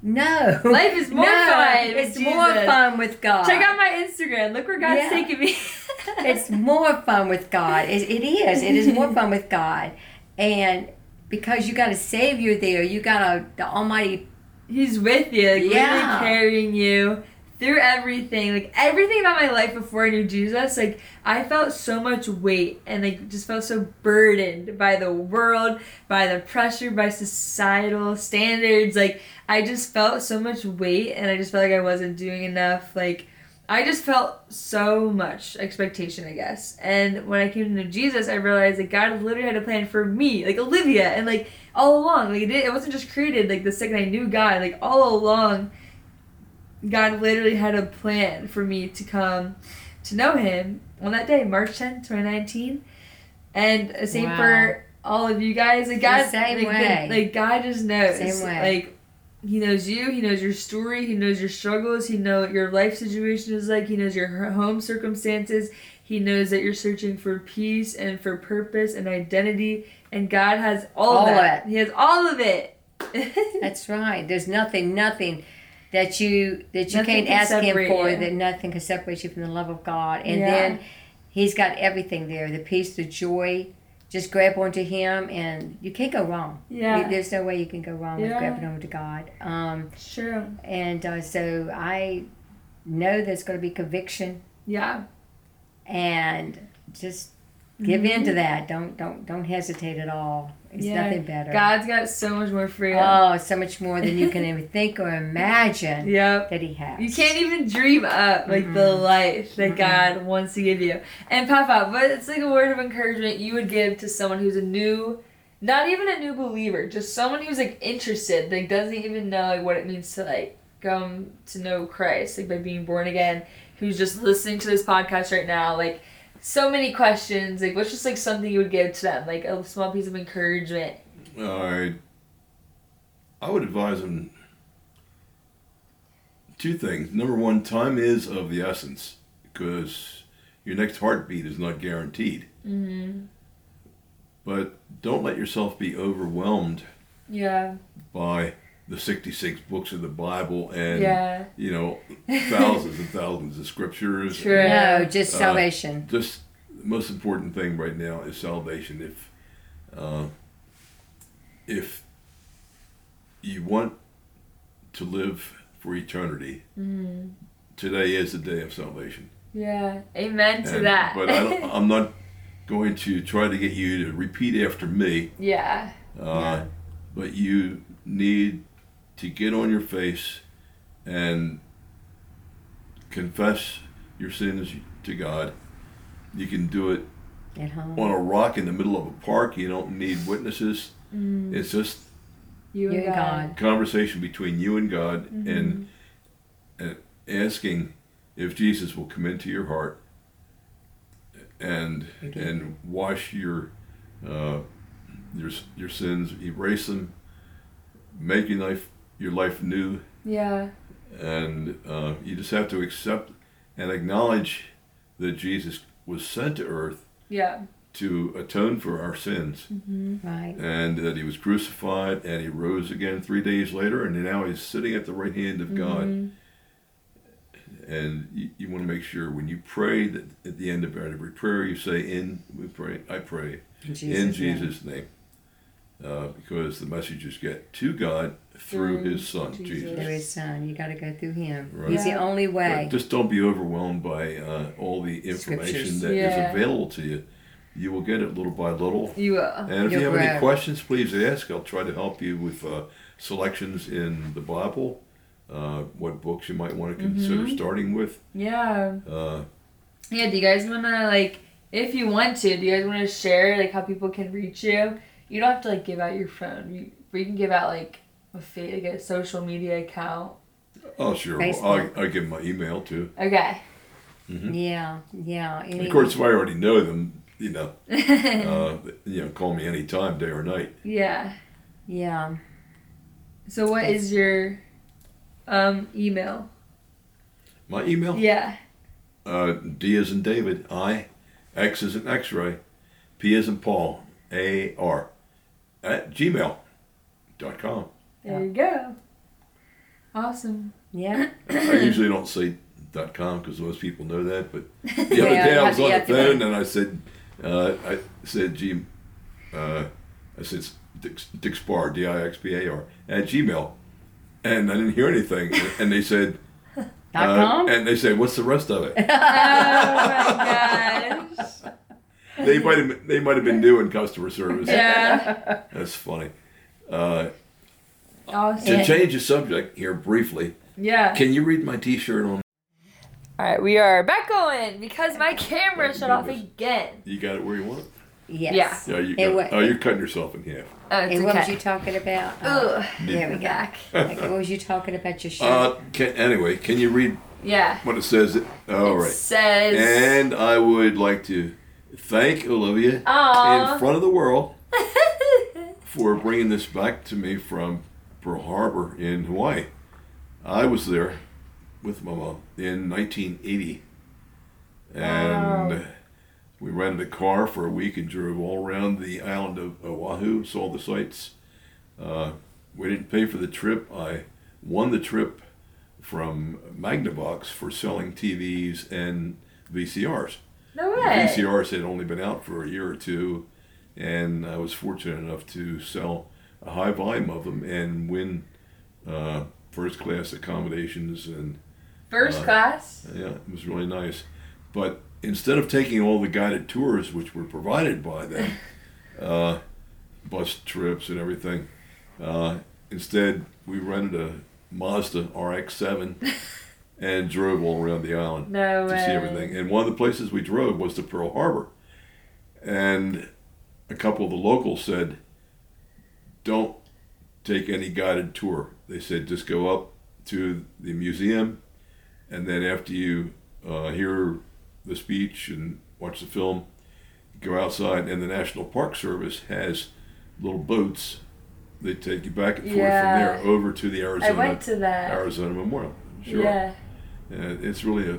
No. Life is more fun. It's more fun with God. Check out my Instagram. Look where God's taking me. It's more fun with God. It is. It is more fun with God. And because you got a Savior there. You got the Almighty. He's with you, like, really carrying you through everything. Like, everything about my life before I knew Jesus, like, I felt so much weight and, like, just felt so burdened by the world, by the pressure, by societal standards. Like, I just felt so much weight, and I just felt like I wasn't doing enough. Like, I just felt so much expectation, I guess. And when I came to know Jesus, I realized that God literally had a plan for me, like Olivia, and like all along. Like it wasn't just created like the second I knew God. Like all along, God literally had a plan for me to come to know Him on that day, March 10, 2019. And same for all of you guys. Like God, same way. Like God just knows. Same way. Like, He knows you, He knows your story, He knows your struggles, He knows what your life situation is like, He knows your home circumstances, He knows that you're searching for peace and for purpose and identity, and God has all of that. He has all of it. That's right. There's nothing that you can't ask Him for, that nothing can separate you from the love of God. And then He's got everything there, the peace, the joy. Just grab onto Him, and you can't go wrong. Yeah. There's no way you can go wrong with grabbing onto God. Sure. And so I know there's going to be conviction. Yeah. And just give in to that. Don't hesitate at all. It's nothing better. God's got so much more freedom. Oh, so much more than you can even think or imagine that He has. You can't even dream up like the life that God wants to give you. And Papa, but it's like a word of encouragement you would give to someone who's a new, not even a new believer, just someone who's like interested, like doesn't even know like what it means to like come to know Christ, like by being born again, who's just listening to this podcast right now, like. So many questions. Like, what's just like something you would give to them, like a small piece of encouragement? I would advise them two things. Number one, time is of the essence, because your next heartbeat is not guaranteed. Mm-hmm. But don't let yourself be overwhelmed by the 66 books of the Bible and, you know, thousands and thousands of scriptures. True. And, just salvation. Just the most important thing right now is salvation. If you want to live for eternity, today is the day of salvation. Yeah. Amen to that. But I'm not going to try to get you to repeat after me. Yeah. But you need to get on your face and confess your sins to God. You can do it at home. On a rock in the middle of a park. You don't need witnesses. Mm. It's just you and God. Conversation between you and God, mm-hmm. and asking if Jesus will come into your heart and wash your sins, erase them, make your life new. Yeah. And you just have to accept and acknowledge that Jesus was sent to earth to atone for our sins. Mm-hmm. Right. And that he was crucified and he rose again 3 days later, and now he's sitting at the right hand of God. And you want to make sure when you pray that at the end of every prayer you say, I pray in Jesus' name. Because the messages get to God through his son, Jesus. Through his son. You got to go through him. Right. He's the only way. But just don't be overwhelmed by all the information that is available to you. You will get it little by little. You will. And if you have any questions, please ask. I'll try to help you with selections in the Bible, what books you might want to consider starting with. Yeah. Do you guys want to, do you guys want to share, how people can reach you? You don't have to give out your phone. You can give out a social media account. Oh sure, well, I give my email too. Okay. Mm-hmm. Yeah. Of course, if I already know them, call me anytime, day or night. Yeah. So, what is your email? My email? Yeah. D as in David, I, X as in X-ray, P as in Paul, A-R. @gmail.com. There you go. Awesome. Yeah. I usually don't say .com because most people know that, but the other day I was on the phone and I said, I said Dick Spar, D-I-X-P-A-R, @gmail. And I didn't hear anything. And they said, .com? And they said, what's the rest of it? Oh my gosh. They might have been new in customer service. Yeah. That's funny. Awesome. To change the subject here briefly. Yeah. Can you read my t-shirt on? All right, we are back going because my camera shut off again. You got it where you want it? Yes. Yeah. You're cutting yourself in half. What was you talking about? There we go. What was you talking about your shirt? Can you read what it says? All right. It says... And I would like to... thank Olivia in front of the world for bringing this back to me from Pearl Harbor in Hawaii. I was there with my mom in 1980, and we rented a car for a week and drove all around the island of Oahu, saw the sights. We didn't pay for the trip. I won the trip from Magnavox for selling TVs and VCRs. No way. The VCRs had only been out for a year or two, and I was fortunate enough to sell a high volume of them and win first-class accommodations. And first class? Yeah, it was really nice. But instead of taking all the guided tours, which were provided by them, bus trips and everything, instead we rented a Mazda RX-7 and drove all around the island see everything. And one of the places we drove was to Pearl Harbor. And a couple of the locals said, don't take any guided tour. They said, just go up to the museum, and then after you hear the speech and watch the film, go outside. And the National Park Service has little boats. They take you back and forth from there over to the Arizona Memorial. Sure. Yeah. It's really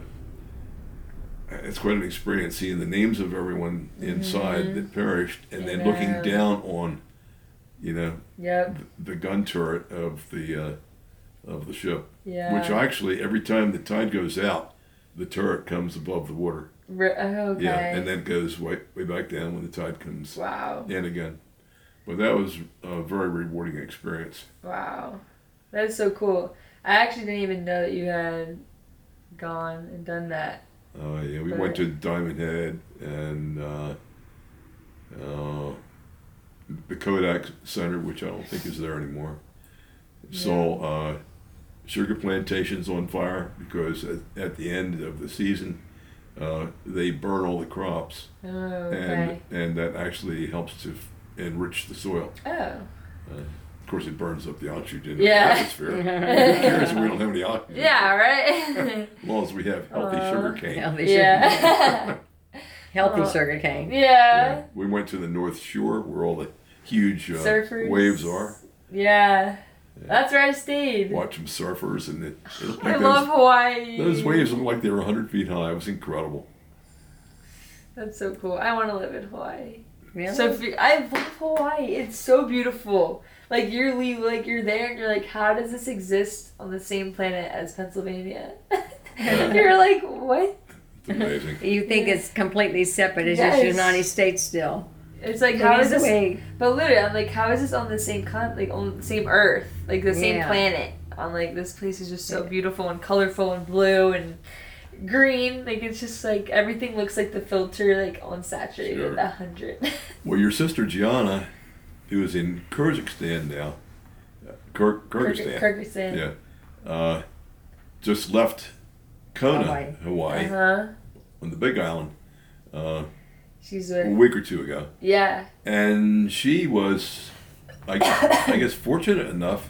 it's quite an experience seeing the names of everyone inside that perished, and then looking down on, you know, the gun turret of the ship. Yeah. Which actually, every time the tide goes out, the turret comes above the water. Okay. Yeah, and then goes way back down when the tide comes. Wow. And again, but that was a very rewarding experience. Wow, that's so cool. I actually didn't even know that you had gone and done that. Oh yeah, we went to Diamond Head and the Kodak Center, which I don't think is there anymore. Yeah. Saw sugar plantations on fire because at the end of the season, they burn all the crops. Oh, okay. And that actually helps to enrich the soil. Oh. Of course, it burns up the oxygen in the atmosphere. We don't have any oxygen. Yeah, right? As long as we have healthy sugar cane. Healthy sugar cane. Yeah. We went to the North Shore where all the huge waves are. Yeah. That's where I stayed. Watch them surfers. And I love Hawaii. Those waves looked like they were 100 feet high. It was incredible. That's so cool. I want to live in Hawaii. Really? Sophia, I love Hawaii. It's so beautiful. Like, you're there and you're like, how does this exist on the same planet as Pennsylvania? You're like, what? It's amazing. You think it's completely separate. It's just United States still. It's like, how is this? But literally, I'm like, how is this on the same on the same Earth, like the same planet? I'm like, this place is just so beautiful and colorful and blue and green. Like, it's just like everything looks like the filter, like unsaturated, 100. Well, your sister Gianna, who is in Kyrgyzstan now, Kyrgyzstan, yeah, just left Kona, Hawaii, on the Big Island. She's a week or two ago. Yeah. And she was, I guess, fortunate enough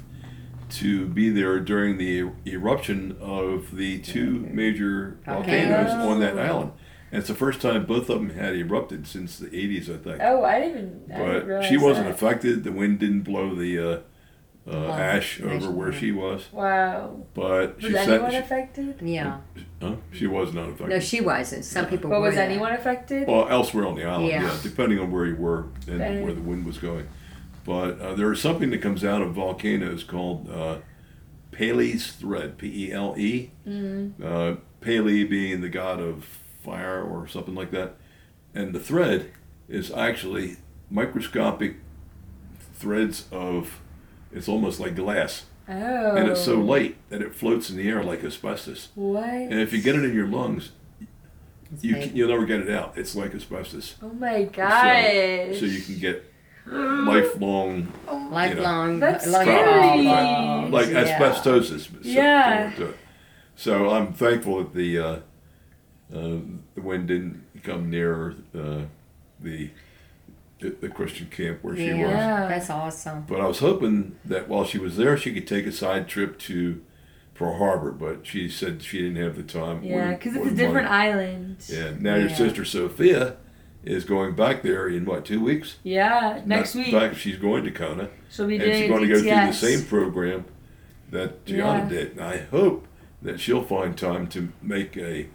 to be there during the eruption of the two major volcanoes on that island. And it's the first time both of them had erupted since the 80s, I think. Oh, I didn't realize she wasn't affected. The wind didn't blow the ash over where she was. Wow. But was anyone affected? Yeah. Huh? She was not affected. No, she wasn't. Some people were. But was anyone affected? Well, elsewhere on the island, depending on where you were and where the wind was going. But there is something that comes out of volcanoes called Pele's thread, P-E-L-E. Mm-hmm. Pele being the god of fire or something like that. And the thread is actually microscopic threads of, it's almost like glass. Oh. And it's so light that it floats in the air like asbestos. What? And if you get it in your lungs, you'll never get it out. It's like asbestos. Oh my gosh. So you can get lifelong. That's scary. Like asbestosis. Yeah. So I'm thankful that the wind didn't come near the Christian camp where she was. Yeah, that's awesome. But I was hoping that while she was there, she could take a side trip to Pearl Harbor, but she said she didn't have the time. Yeah, because it's a different island. Yeah. Now your sister Sophia is going back there in, 2 weeks? Yeah, next week. In fact, she's going to Kona. She'll be doing and she's going to go through the same program that Gianna did. And I hope that she'll find time to make a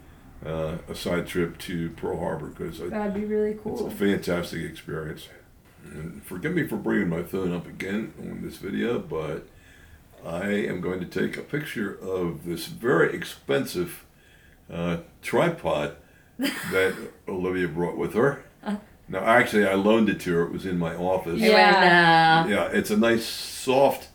side trip to Pearl Harbor, because that'd be really cool. It's a fantastic experience. And forgive me for bringing my phone up again on this video, but I am going to take a picture of this very expensive tripod that Olivia brought with her. No, actually, I loaned it to her. It was in my office. Yeah. Yeah, it's a nice, soft,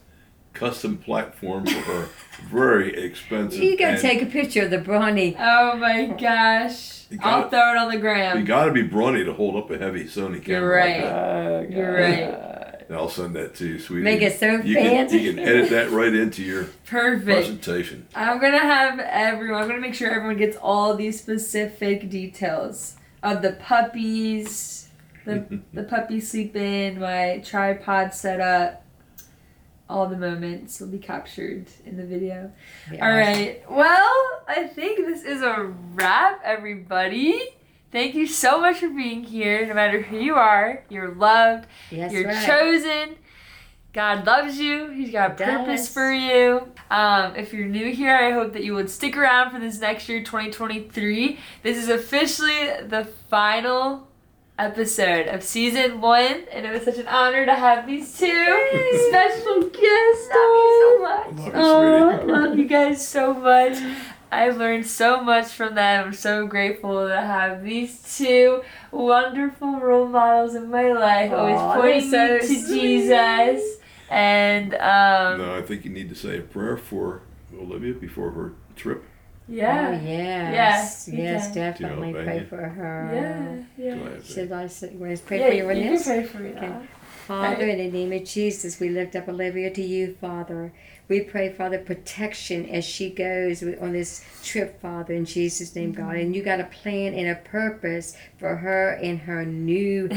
custom platform for her. Very expensive. You gotta take a picture of the brawny. Oh my gosh. I'll throw it on the gram. You gotta be brawny to hold up a heavy Sony camera. You're right. You're right. And I'll send that to you, sweetie. Make it so fancy. You can edit that right into your presentation. I'm gonna have everyone. I'm gonna make sure everyone gets all these specific details of the puppies, the puppy sleeping, my tripod setup. All the moments will be captured in the video. Yeah. All right. Well, I think this is a wrap, everybody. Thank you so much for being here. No matter who you are, you're loved. Yes, you're chosen. God loves you. He's got a purpose for you. If you're new here, I hope that you would stick around for this next year, 2023. This is officially the final episode of Season 1, and it was such an honor to have these two special guests on. Love you so much. I love you guys so much. I've learned so much from them. I'm so grateful to have these two wonderful role models in my life, always pointing me to Jesus. And no, I think you need to say a prayer for Olivia before her trip. Yeah. Oh, yes. Yes, definitely pray for her. Yeah. Should I pray for you in this? Pray for me. Okay. Father, in the name of Jesus, we lift up Olivia to you, Father. We pray, Father, protection as she goes on this trip, Father, in Jesus' name, God. And you got a plan and a purpose for her and her new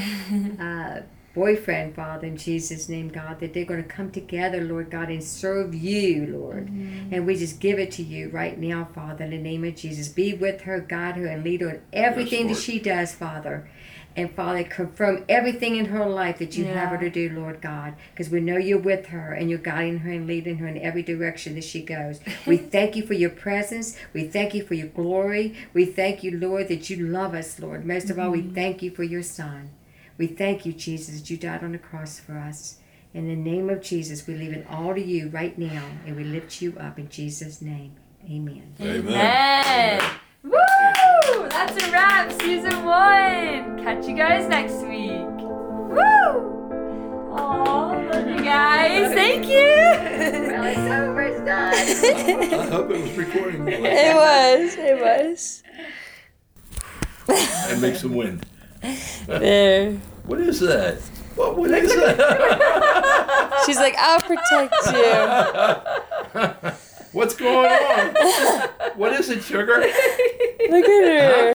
boyfriend, Father, in Jesus' name, God, that they're going to come together, Lord God, and serve you, Lord. Mm-hmm. And we just give it to you right now, Father, in the name of Jesus. Be with her, guide her, and lead her in everything that she does, Father. And Father, confirm everything in her life that you have her to do, Lord God, because we know you're with her and you're guiding her and leading her in every direction that she goes. We thank you for your presence. We thank you for your glory. We thank you, Lord, that you love us, Lord. Most of all, we thank you for your Son. We thank you, Jesus, that you died on the cross for us. In the name of Jesus, we leave it all to you right now, and we lift you up in Jesus' name. Amen. Amen. Amen. Woo! That's a wrap, Season 1. Catch you guys next week. Woo! Aw, love you guys. Thank you. Well, it's over. It's done. I hope it was recording. It was. It was. And make some wind. There. What is that? What is that? She's like, I'll protect you. What's going on? What is it, sugar? Look at her.